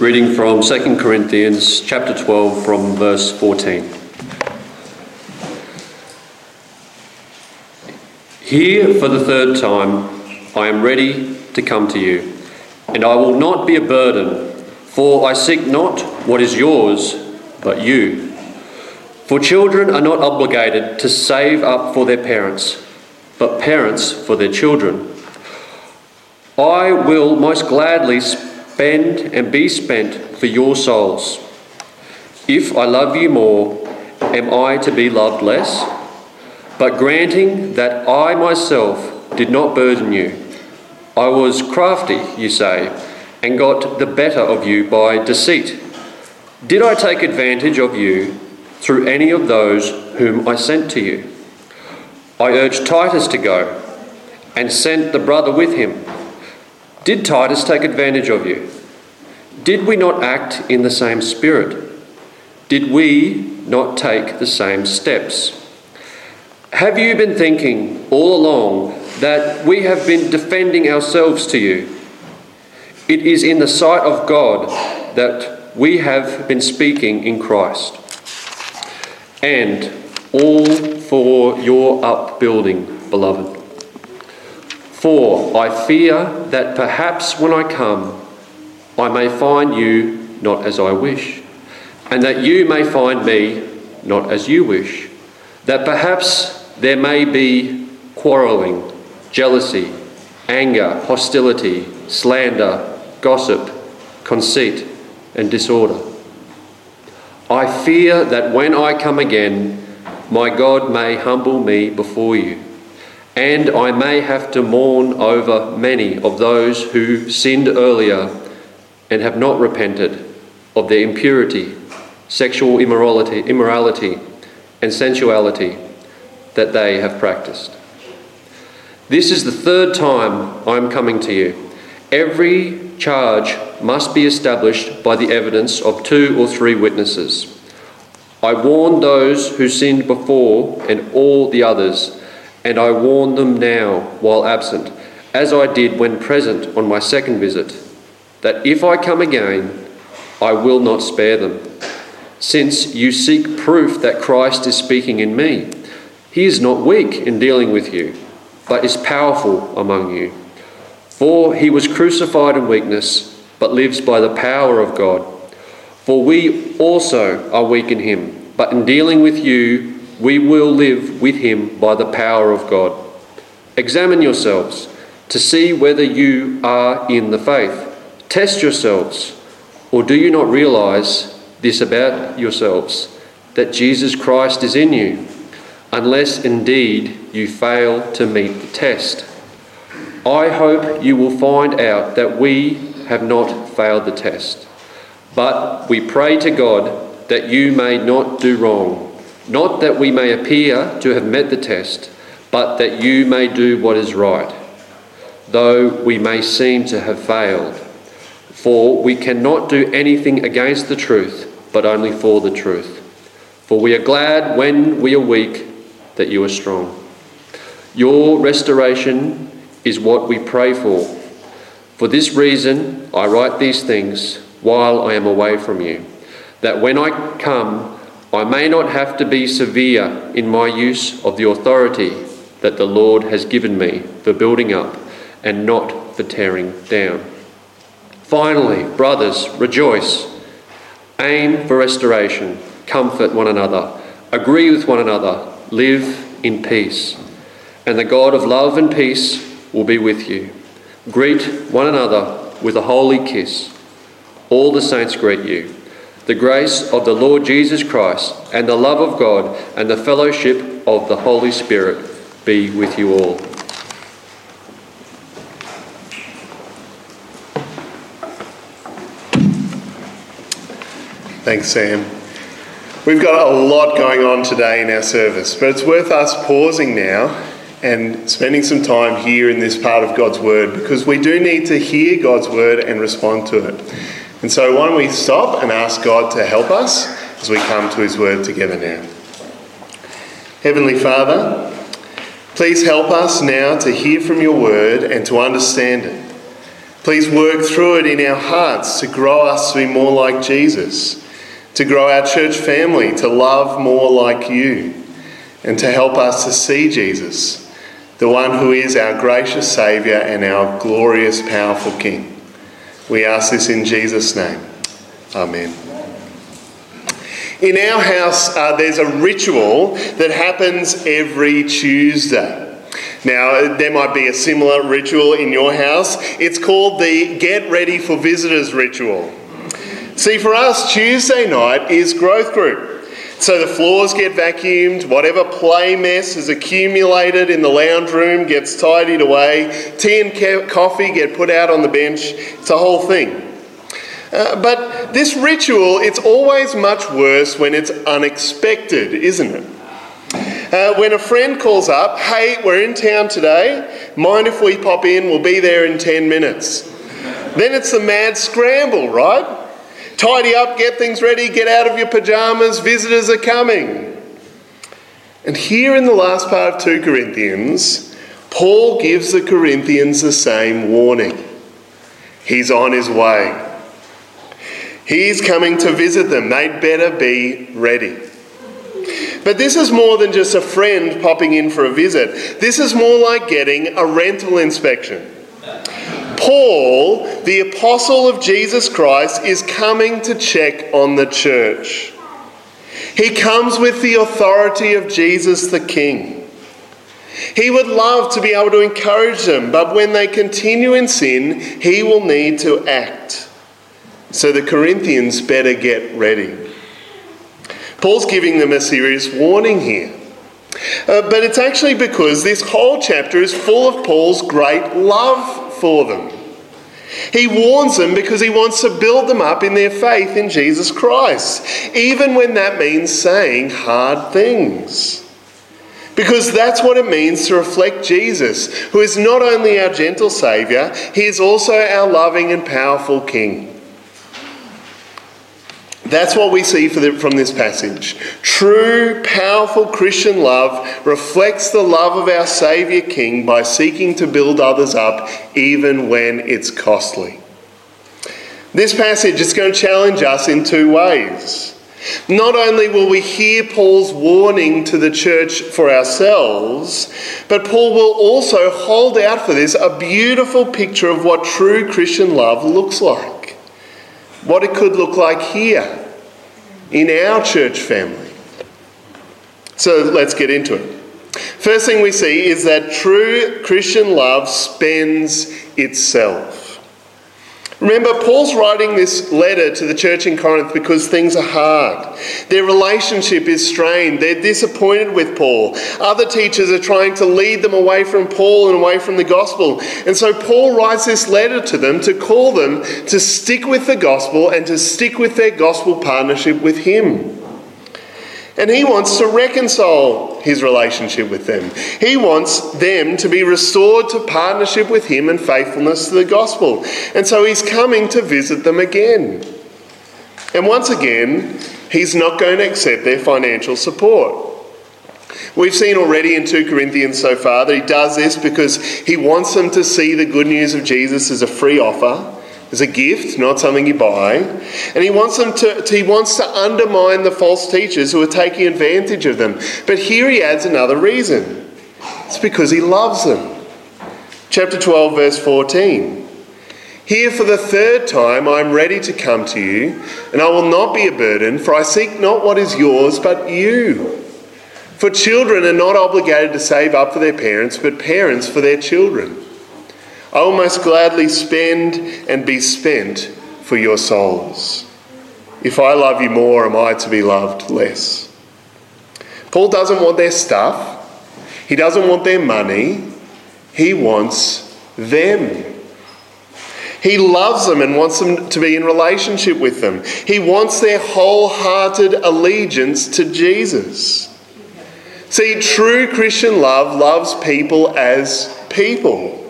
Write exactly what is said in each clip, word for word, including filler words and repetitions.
Reading from Second Corinthians chapter twelve from verse fourteen. Here for the third time I am ready to come to you, and I will not be a burden, for I seek not what is yours, but you. For children are not obligated to save up for their parents, but parents for their children. I will most gladly speak Spend and be spent for your souls. If I love you more, am I to be loved less? But granting that I myself did not burden you, I was crafty, you say, and got the better of you by deceit. Did I take advantage of you through any of those whom I sent to you? I urged Titus to go, and sent the brother with him. Did Titus take advantage of you? Did we not act in the same spirit? Did we not take the same steps? Have you been thinking all along that we have been defending ourselves to you? It is in the sight of God that we have been speaking in Christ, and all for your upbuilding, beloved. For I fear that perhaps when I come, I may find you not as I wish, and that you may find me not as you wish, that perhaps there may be quarrelling, jealousy, anger, hostility, slander, gossip, conceit, and disorder. I fear that when I come again, my God may humble me before you, and I may have to mourn over many of those who sinned earlier and have not repented of their impurity, sexual immorality, immorality, and sensuality that they have practiced. This is the third time I am coming to you. Every charge must be established by the evidence of two or three witnesses. I warned those who sinned before and all the others, and I warn them now while absent, as I did when present on my second visit, that if I come again, I will not spare them. Since you seek proof that Christ is speaking in me, he is not weak in dealing with you, but is powerful among you. For he was crucified in weakness, but lives by the power of God. For we also are weak in him, but in dealing with you, we will live with him by the power of God. Examine yourselves to see whether you are in the faith. Test yourselves, or do you not realize this about yourselves, that Jesus Christ is in you, unless indeed you fail to meet the test? I hope you will find out that we have not failed the test. But we pray to God that you may not do wrong, not that we may appear to have met the test, but that you may do what is right, though we may seem to have failed. For we cannot do anything against the truth, but only for the truth. For we are glad when we are weak that you are strong. Your restoration is what we pray for. For this reason I write these things while I am away from you, that when I come, I may not have to be severe in my use of the authority that the Lord has given me for building up and not for tearing down. Finally, brothers, rejoice. Aim for restoration. Comfort one another. Agree with one another. Live in peace. And the God of love and peace will be with you. Greet one another with a holy kiss. All the saints greet you. The grace of the Lord Jesus Christ and the love of God and the fellowship of the Holy Spirit be with you all. Thanks, Sam. We've got a lot going on today in our service, but it's worth us pausing now and spending some time here in this part of God's Word, because we do need to hear God's Word and respond to it. And so why don't we stop and ask God to help us as we come to his word together now. Heavenly Father, please help us now to hear from your word and to understand it. Please work through it in our hearts to grow us to be more like Jesus, to grow our church family to love more like you, and to help us to see Jesus, the one who is our gracious Saviour and our glorious, powerful King. We ask this in Jesus' name. Amen. In our house, uh, there's a ritual that happens every Tuesday. Now, there might be a similar ritual in your house. It's called the Get Ready for Visitors ritual. See, for us, Tuesday night is growth group. So the floors get vacuumed, whatever play mess is accumulated in the lounge room gets tidied away, tea and coffee get put out on the bench. It's a whole thing. Uh, but this ritual, it's always much worse when it's unexpected, isn't it? Uh, when a friend calls up, hey, we're in town today, mind if we pop in, we'll be there in ten minutes. Then it's the mad scramble, right? Tidy up, get things ready, get out of your pyjamas, visitors are coming. And here in the last part of Second Corinthians, Paul gives the Corinthians the same warning. He's on his way. He's coming to visit them. They'd better be ready. But this is more than just a friend popping in for a visit. This is more like getting a rental inspection. Paul, the apostle of Jesus Christ, is coming to check on the church. He comes with the authority of Jesus the King. He would love to be able to encourage them, but when they continue in sin, he will need to act. So the Corinthians better get ready. Paul's giving them a serious warning here. Uh, but it's actually because this whole chapter is full of Paul's great love for them. He warns them because he wants to build them up in their faith in Jesus Christ, even when that means saying hard things. Because that's what it means to reflect Jesus, who is not only our gentle Saviour, he is also our loving and powerful King. That's what we see from this passage. True, powerful Christian love reflects the love of our Saviour King by seeking to build others up even when it's costly. This passage is going to challenge us in two ways. Not only will we hear Paul's warning to the church for ourselves, but Paul will also hold out for this a beautiful picture of what true Christian love looks like. What it could look like here, in our church family. So let's get into it. First thing we see is that true Christian love spends itself. Remember, Paul's writing this letter to the church in Corinth because things are hard. Their relationship is strained. They're disappointed with Paul. Other teachers are trying to lead them away from Paul and away from the gospel. And so Paul writes this letter to them to call them to stick with the gospel and to stick with their gospel partnership with him. And he wants to reconcile his relationship with them. He wants them to be restored to partnership with him and faithfulness to the gospel. And so he's coming to visit them again. And once again, he's not going to accept their financial support. We've seen already in Second Corinthians so far that he does this because he wants them to see the good news of Jesus as a free offer, as a gift, not something you buy. And he wants them to, to he wants to undermine the false teachers who are taking advantage of them. But here he adds another reason. It's because he loves them. Chapter twelve, verse fourteen. Here for the third time I am ready to come to you, and I will not be a burden, for I seek not what is yours, but you. For children are not obligated to save up for their parents, but parents for their children. I will most gladly spend and be spent for your souls. If I love you more, am I to be loved less? Paul doesn't want their stuff. He doesn't want their money. He wants them. He loves them and wants them to be in relationship with them. He wants their wholehearted allegiance to Jesus. See, true Christian love loves people as people.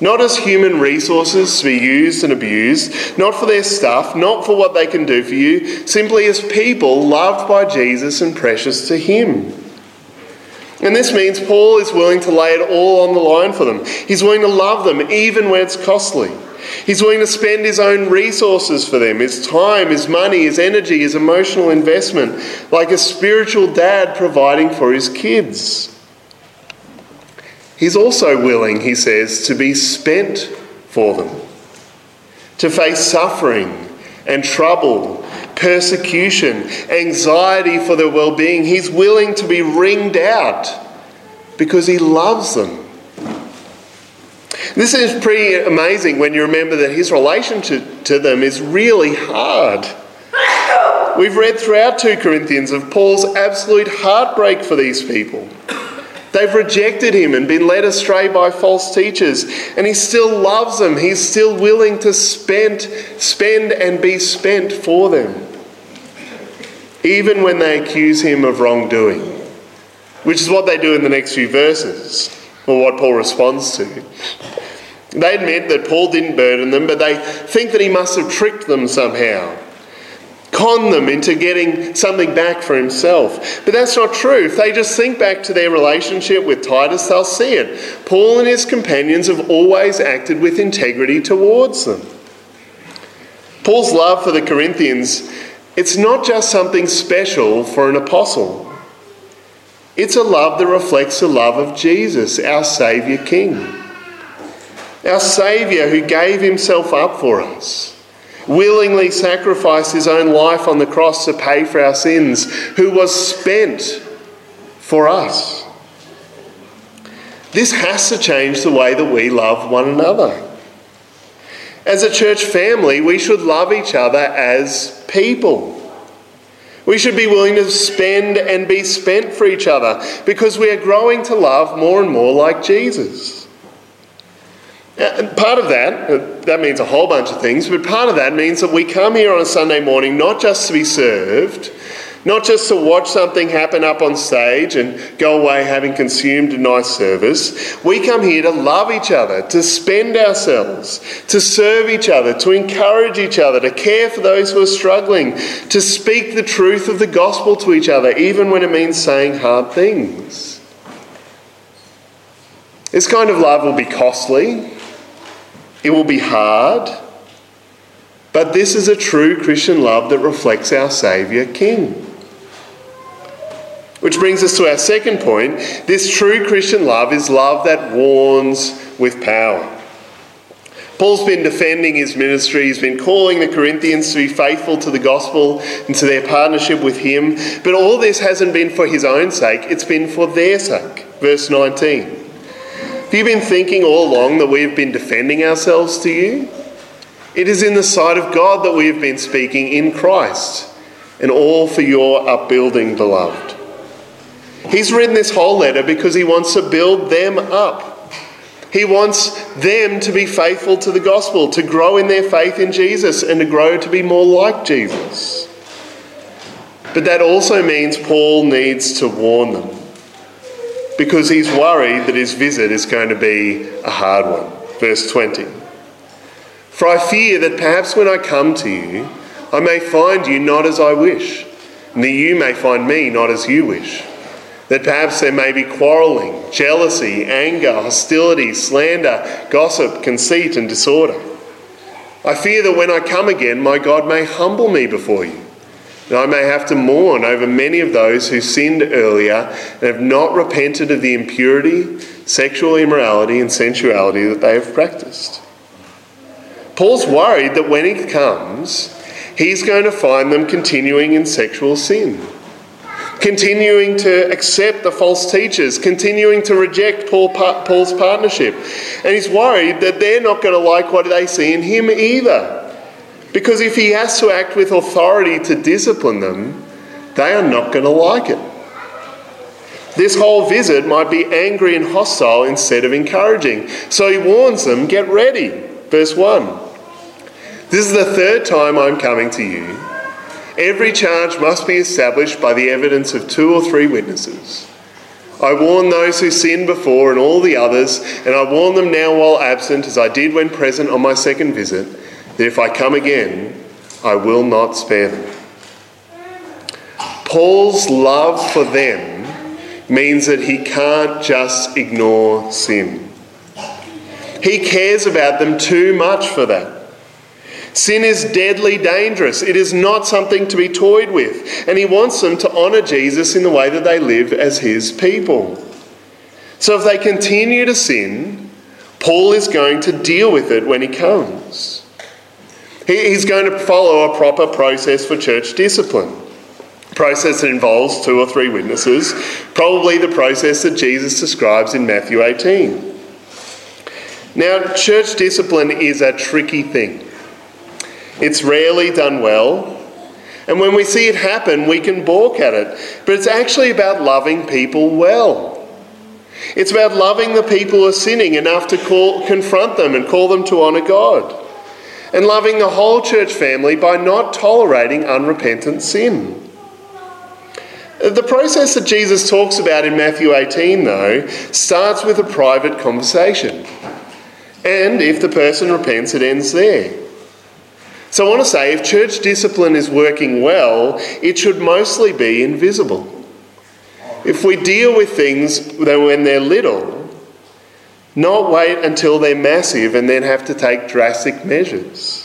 Not as human resources to be used and abused, not for their stuff, not for what they can do for you, simply as people loved by Jesus and precious to him. And this means Paul is willing to lay it all on the line for them. He's willing to love them even when it's costly. He's willing to spend his own resources for them, his time, his money, his energy, his emotional investment, like a spiritual dad providing for his kids. He's also willing, he says, to be spent for them, to face suffering and trouble, persecution, anxiety for their well-being. He's willing to be wringed out because he loves them. This is pretty amazing when you remember that his relationship to them is really hard. We've read throughout Second Corinthians of Paul's absolute heartbreak for these people. They've rejected him and been led astray by false teachers, and he still loves them. He's still willing to spend, spend and be spent for them, even when they accuse him of wrongdoing, which is what they do in the next few verses. Or what Paul responds to. They admit that Paul didn't burden them, but they think that he must have tricked them somehow, conned them into getting something back for himself. But that's not true. If they just think back to their relationship with Titus, they'll see it. Paul and his companions have always acted with integrity towards them. Paul's love for the Corinthians, it's not just something special for an apostle. It's a love that reflects the love of Jesus, our Saviour King. Our Saviour who gave himself up for us, willingly sacrificed his own life on the cross to pay for our sins, who was spent for us. This has to change the way that we love one another. As a church family, we should love each other as people. We should be willing to spend and be spent for each other because we are growing to love more and more like Jesus. And part of that, that means a whole bunch of things, but part of that means that we come here on a Sunday morning not just to be served, not just to watch something happen up on stage and go away having consumed a nice service. We come here to love each other, to spend ourselves, to serve each other, to encourage each other, to care for those who are struggling, to speak the truth of the gospel to each other, even when it means saying hard things. This kind of love will be costly. It will be hard. But this is a true Christian love that reflects our Saviour King. Which brings us to our second point. This true Christian love is love that warns with power. Paul's been defending his ministry. He's been calling the Corinthians to be faithful to the gospel and to their partnership with him. But all this hasn't been for his own sake. It's been for their sake. Verse nineteen. Have you been thinking all along that we've been defending ourselves to you? It is in the sight of God that we have been speaking in Christ, and all for your upbuilding, beloved. He's written this whole letter because he wants to build them up. He wants them to be faithful to the gospel, to grow in their faith in Jesus, and to grow to be more like Jesus. But that also means Paul needs to warn them, because he's worried that his visit is going to be a hard one. Verse twenty. For I fear that perhaps when I come to you, I may find you not as I wish, and that you may find me not as you wish. That perhaps there may be quarrelling, jealousy, anger, hostility, slander, gossip, conceit, and disorder. I fear that when I come again, my God may humble me before you, and I may have to mourn over many of those who sinned earlier and have not repented of the impurity, sexual immorality, and sensuality that they have practiced. Paul's worried that when he comes, he's going to find them continuing in sexual sin, continuing to accept the false teachers, continuing to reject Paul, Paul's partnership. And he's worried that they're not going to like what they see in him either. Because if he has to act with authority to discipline them, they are not going to like it. This whole visit might be angry and hostile instead of encouraging. So he warns them, get ready. Verse one, this is the third time I'm coming to you. Every charge must be established by the evidence of two or three witnesses. I warn those who sinned before and all the others, and I warn them now while absent, as I did when present on my second visit, that if I come again, I will not spare them. Paul's love for them means that he can't just ignore sin. He cares about them too much for that. Sin is deadly dangerous. It is not something to be toyed with. And he wants them to honour Jesus in the way that they live as his people. So if they continue to sin, Paul is going to deal with it when he comes. He's going to follow a proper process for church discipline. Process that involves two or three witnesses, probably the process that Jesus describes in Matthew eighteen. Now, church discipline is a tricky thing. It's rarely done well, and when we see it happen, we can balk at it. But it's actually about loving people well. It's about loving the people who are sinning enough to call, confront them and call them to honour God. And loving the whole church family by not tolerating unrepentant sin. The process that Jesus talks about in Matthew eighteen, though, starts with a private conversation. And if the person repents, it ends there. So I want to say, if church discipline is working well, it should mostly be invisible. If we deal with things when they're little, not wait until they're massive and then have to take drastic measures.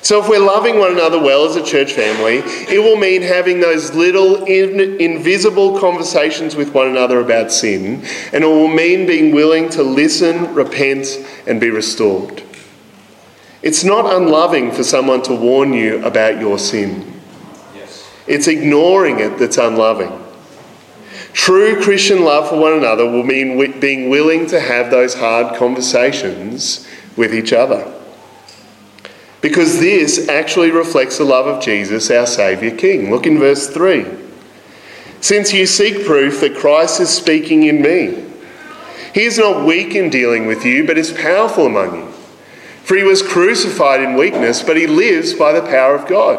So if we're loving one another well as a church family, it will mean having those little in, invisible conversations with one another about sin, and it will mean being willing to listen, repent, and be restored. It's not unloving for someone to warn you about your sin. Yes. It's ignoring it that's unloving. True Christian love for one another will mean being willing to have those hard conversations with each other. Because this actually reflects the love of Jesus, our Saviour King. Look in verse three. Since you seek proof that Christ is speaking in me, he is not weak in dealing with you, but is powerful among you. For he was crucified in weakness, but he lives by the power of God.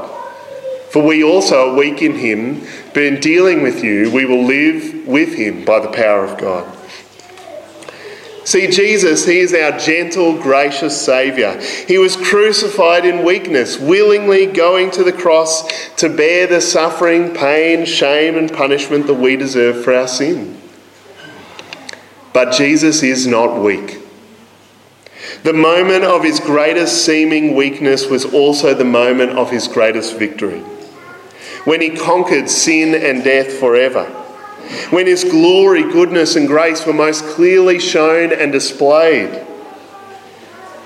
For we also are weak in him, but in dealing with you, we will live with him by the power of God. See, Jesus, he is our gentle, gracious Saviour. He was crucified in weakness, willingly going to the cross to bear the suffering, pain, shame and punishment that we deserve for our sin. But Jesus is not weak. The moment of his greatest seeming weakness was also the moment of his greatest victory, when he conquered sin and death forever. When his glory, goodness and grace were most clearly shown and displayed.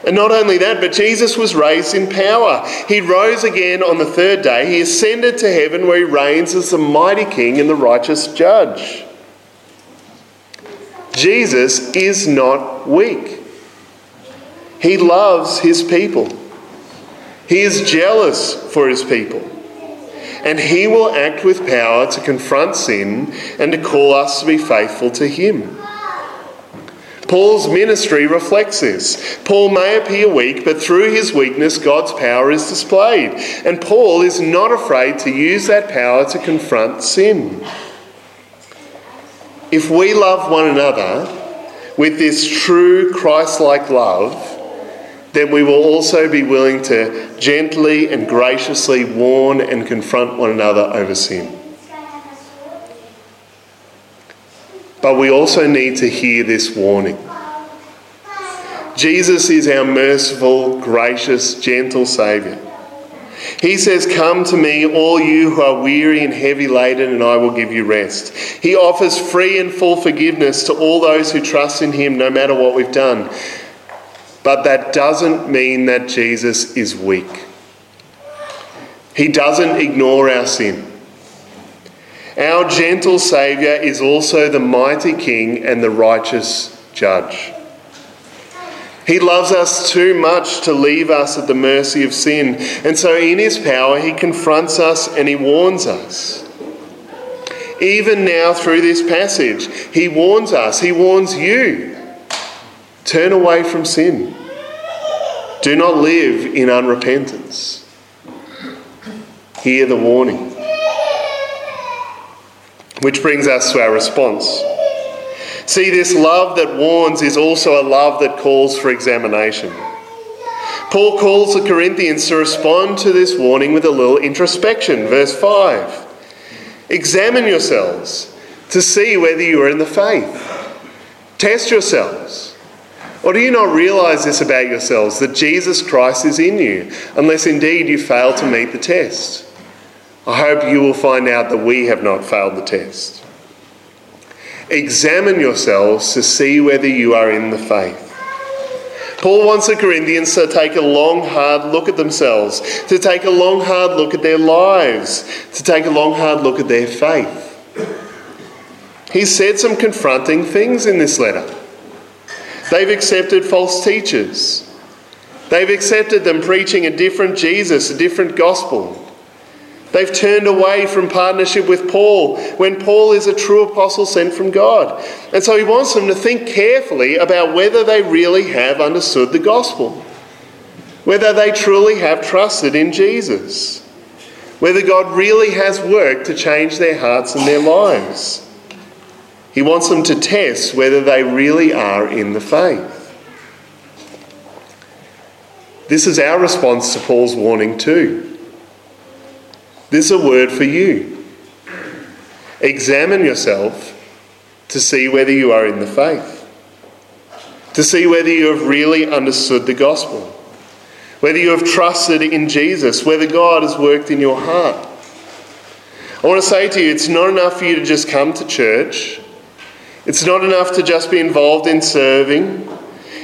And not only that, but Jesus was raised in power. He rose again on the third day. He ascended to heaven where he reigns as the mighty king and the righteous judge. Jesus is not weak. He loves his people. He is jealous for his people. And he will act with power to confront sin and to call us to be faithful to him. Paul's ministry reflects this. Paul may appear weak, but through his weakness, God's power is displayed. And Paul is not afraid to use that power to confront sin. If we love one another with this true Christ-like love, then we will also be willing to gently and graciously warn and confront one another over sin. But we also need to hear this warning. Jesus is our merciful, gracious, gentle Saviour. He says, "Come to me, all you who are weary and heavy laden, and I will give you rest." He offers free and full forgiveness to all those who trust in him, no matter what we've done. But that doesn't mean that Jesus is weak. He doesn't ignore our sin. Our gentle Saviour is also the mighty King and the righteous Judge. He loves us too much to leave us at the mercy of sin. And so in his power, he confronts us and he warns us. Even now through this passage, he warns us, he warns you. Turn away from sin. Do not live in unrepentance. Hear the warning. Which brings us to our response. See, this love that warns is also a love that calls for examination. Paul calls the Corinthians to respond to this warning with a little introspection. Verse five. Examine yourselves to see whether you are in the faith. Test yourselves. Or do you not realize this about yourselves, that Jesus Christ is in you, unless indeed you fail to meet the test? I hope you will find out that we have not failed the test. Examine yourselves to see whether you are in the faith. Paul wants the Corinthians to take a long, hard look at themselves, to take a long, hard look at their lives, to take a long, hard look at their faith. He said some confronting things in this letter. They've accepted false teachers. They've accepted them preaching a different Jesus, a different gospel. They've turned away from partnership with Paul when Paul is a true apostle sent from God. And so he wants them to think carefully about whether they really have understood the gospel, whether they truly have trusted in Jesus, whether God really has worked to change their hearts and their lives. He wants them to test whether they really are in the faith. This is our response to Paul's warning too. This is a word for you. Examine yourself to see whether you are in the faith, to see whether you have really understood the gospel, whether you have trusted in Jesus, whether God has worked in your heart. I want to say to you, it's not enough for you to just come to church. It's not enough to just be involved in serving.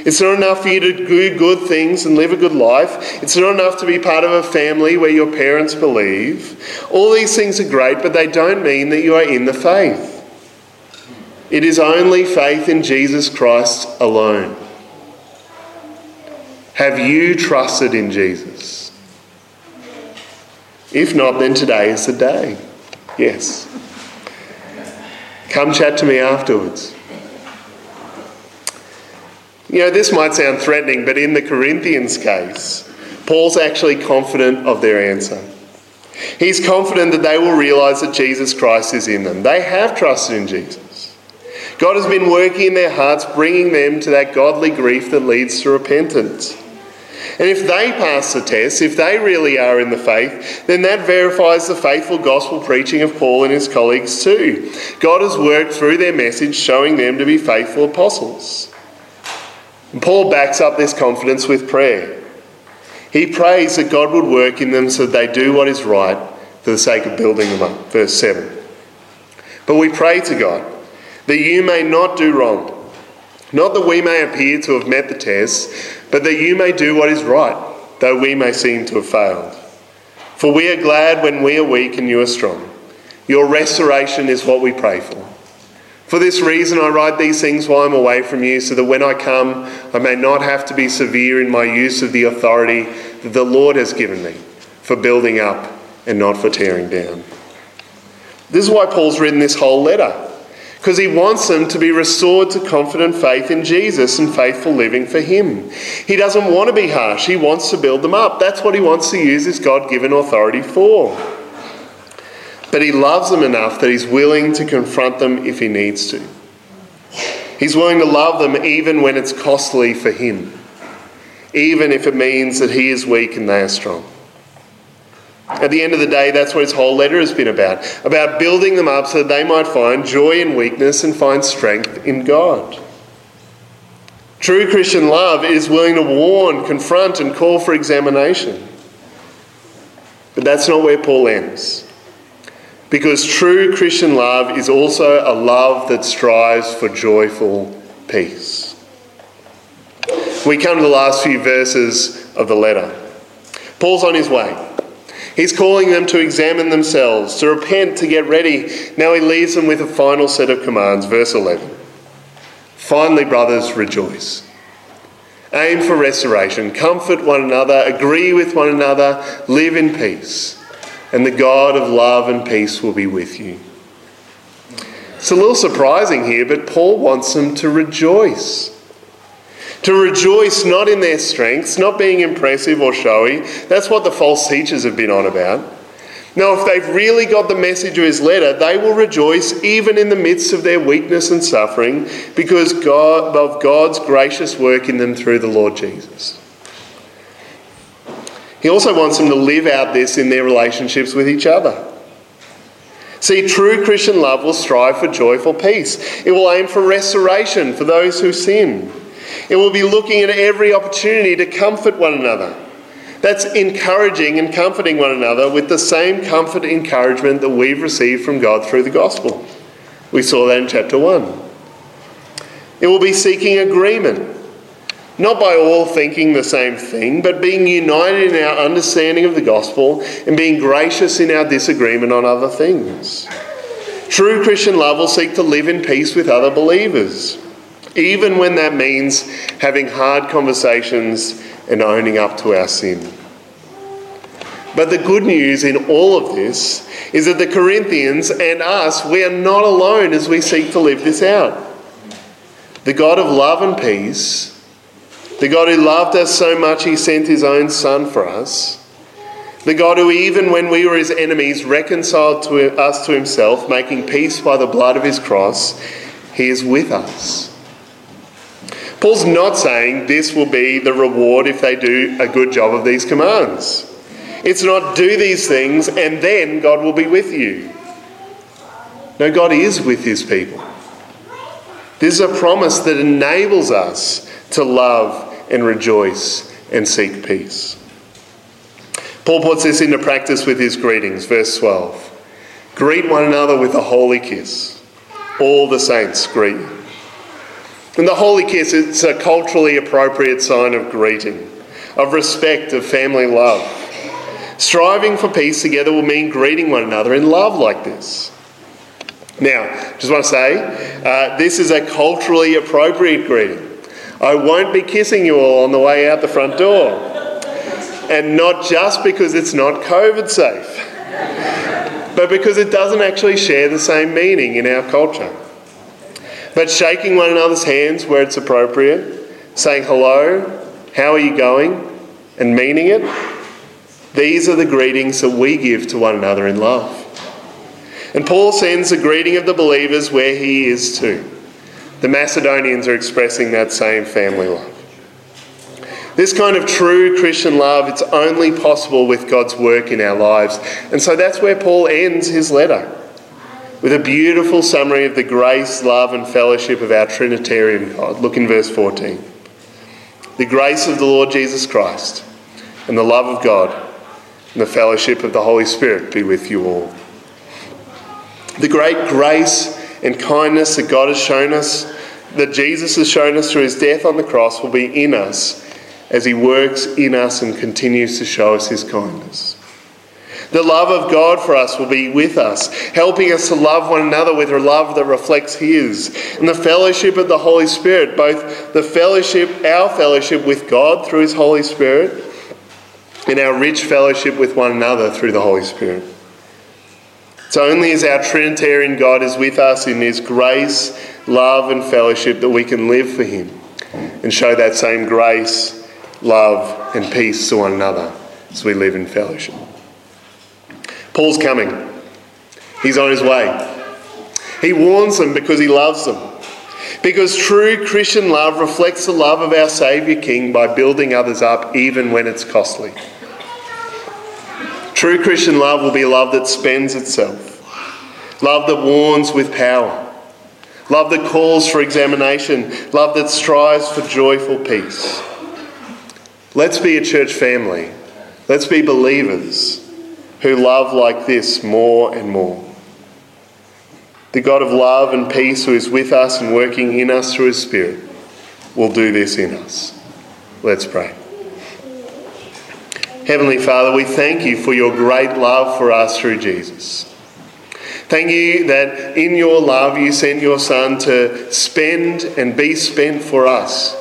It's not enough for you to do good things and live a good life. It's not enough to be part of a family where your parents believe. All these things are great, but they don't mean that you are in the faith. It is only faith in Jesus Christ alone. Have you trusted in Jesus? If not, then today is the day. Yes. Come chat to me afterwards. You know, this might sound threatening, but in the Corinthians case, Paul's actually confident of their answer. He's confident that they will realise that Jesus Christ is in them. They have trusted in Jesus. God has been working in their hearts, bringing them to that godly grief that leads to repentance. And if they pass the test, if they really are in the faith, then that verifies the faithful gospel preaching of Paul and his colleagues too. God has worked through their message, showing them to be faithful apostles. And Paul backs up this confidence with prayer. He prays that God would work in them so that they do what is right for the sake of building them up. Verse seven. But we pray to God that you may not do wrong, not that we may appear to have met the test, but that you may do what is right, though we may seem to have failed. For we are glad when we are weak and you are strong. Your restoration is what we pray for. For this reason I write these things while I'm away from you, so that when I come I may not have to be severe in my use of the authority that the Lord has given me, for building up and not for tearing down. This is why Paul's written this whole letter, because he wants them to be restored to confident faith in Jesus and faithful living for him. He doesn't want to be harsh. He wants to build them up. That's what he wants to use his God-given authority for. But he loves them enough that he's willing to confront them if he needs to. He's willing to love them even when it's costly for him, even if it means that he is weak and they are strong. At the end of the day, that's what his whole letter has been about, about building them up so that they might find joy in weakness and find strength in God. True Christian love is willing to warn, confront, and call for examination. But that's not where Paul ends. Because true Christian love is also a love that strives for joyful peace. We come to the last few verses of the letter. Paul's on his way. He's calling them to examine themselves, to repent, to get ready. Now he leaves them with a final set of commands. Verse eleven. Finally, brothers, rejoice. Aim for restoration. Comfort one another. Agree with one another. Live in peace. And the God of love and peace will be with you. It's a little surprising here, but Paul wants them to rejoice. To rejoice not in their strengths, not being impressive or showy. That's what the false teachers have been on about. Now, if they've really got the message of his letter, they will rejoice even in the midst of their weakness and suffering because God, of God's gracious work in them through the Lord Jesus. He also wants them to live out this in their relationships with each other. See, true Christian love will strive for joyful peace. It will aim for restoration for those who sin. It will be looking at every opportunity to comfort one another. That's encouraging and comforting one another with the same comfort and encouragement that we've received from God through the gospel. We saw that in chapter one. It will be seeking agreement. Not by all thinking the same thing, but being united in our understanding of the gospel and being gracious in our disagreement on other things. True Christian love will seek to live in peace with other believers, even when that means having hard conversations and owning up to our sin. But the good news in all of this is that the Corinthians and us, we are not alone as we seek to live this out. The God of love and peace, the God who loved us so much he sent his own son for us. The God who even when we were his enemies reconciled to us to himself, making peace by the blood of his cross, he is with us. Paul's not saying this will be the reward if they do a good job of these commands. It's not do these things and then God will be with you. No, God is with his people. This is a promise that enables us to love and rejoice and seek peace. Paul puts this into practice with his greetings, verse twelve. Greet one another with a holy kiss. All the saints greet you. And the holy kiss is a culturally appropriate sign of greeting, of respect, of family love. Striving for peace together will mean greeting one another in love like this. Now, just want to say, uh, this is a culturally appropriate greeting. I won't be kissing you all on the way out the front door. And not just because it's not COVID safe, but because it doesn't actually share the same meaning in our culture. But shaking one another's hands where it's appropriate, saying hello, how are you going, and meaning it, these are the greetings that we give to one another in love. And Paul sends the greeting of the believers where he is too. The Macedonians are expressing that same family love. This kind of true Christian love, it's only possible with God's work in our lives. And so that's where Paul ends his letter, with a beautiful summary of the grace, love and fellowship of our Trinitarian God. Look in verse fourteen. The grace of the Lord Jesus Christ and the love of God and the fellowship of the Holy Spirit be with you all. The great grace and kindness that God has shown us, that Jesus has shown us through his death on the cross, will be in us as he works in us and continues to show us his kindness. The love of God for us will be with us, helping us to love one another with a love that reflects his. And the fellowship of the Holy Spirit, both the fellowship, our fellowship with God through his Holy Spirit, and our rich fellowship with one another through the Holy Spirit. It's only as our Trinitarian God is with us in his grace, love and fellowship that we can live for him and show that same grace, love and peace to one another as we live in fellowship. Paul's coming. He's on his way. He warns them because he loves them. Because true Christian love reflects the love of our Saviour King by building others up even when it's costly. True Christian love will be love that spends itself, love that warns with power, love that calls for examination, love that strives for joyful peace. Let's be a church family. Let's be believers who love like this more and more. The God of love and peace, who is with us and working in us through his Spirit, will do this in us. Let's pray. Heavenly Father, we thank you for your great love for us through Jesus. Thank you that in your love you sent your Son to spend and be spent for us,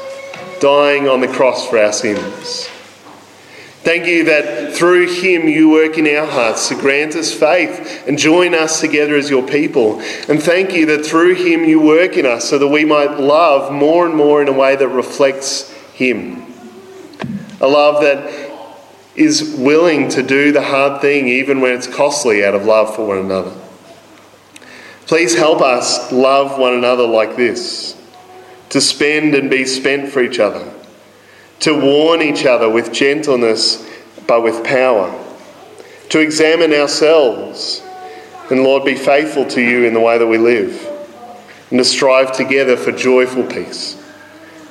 dying on the cross for our sins. Thank you that through him you work in our hearts to grant us faith and join us together as your people. And thank you that through him you work in us so that we might love more and more in a way that reflects him. A love that is willing to do the hard thing even when it's costly out of love for one another. Please help us love one another like this, to spend and be spent for each other, to warn each other with gentleness but with power, to examine ourselves and, Lord, be faithful to you in the way that we live, and to strive together for joyful peace,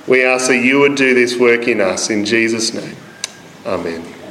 We ask that you would do this work in us. In Jesus' name, amen.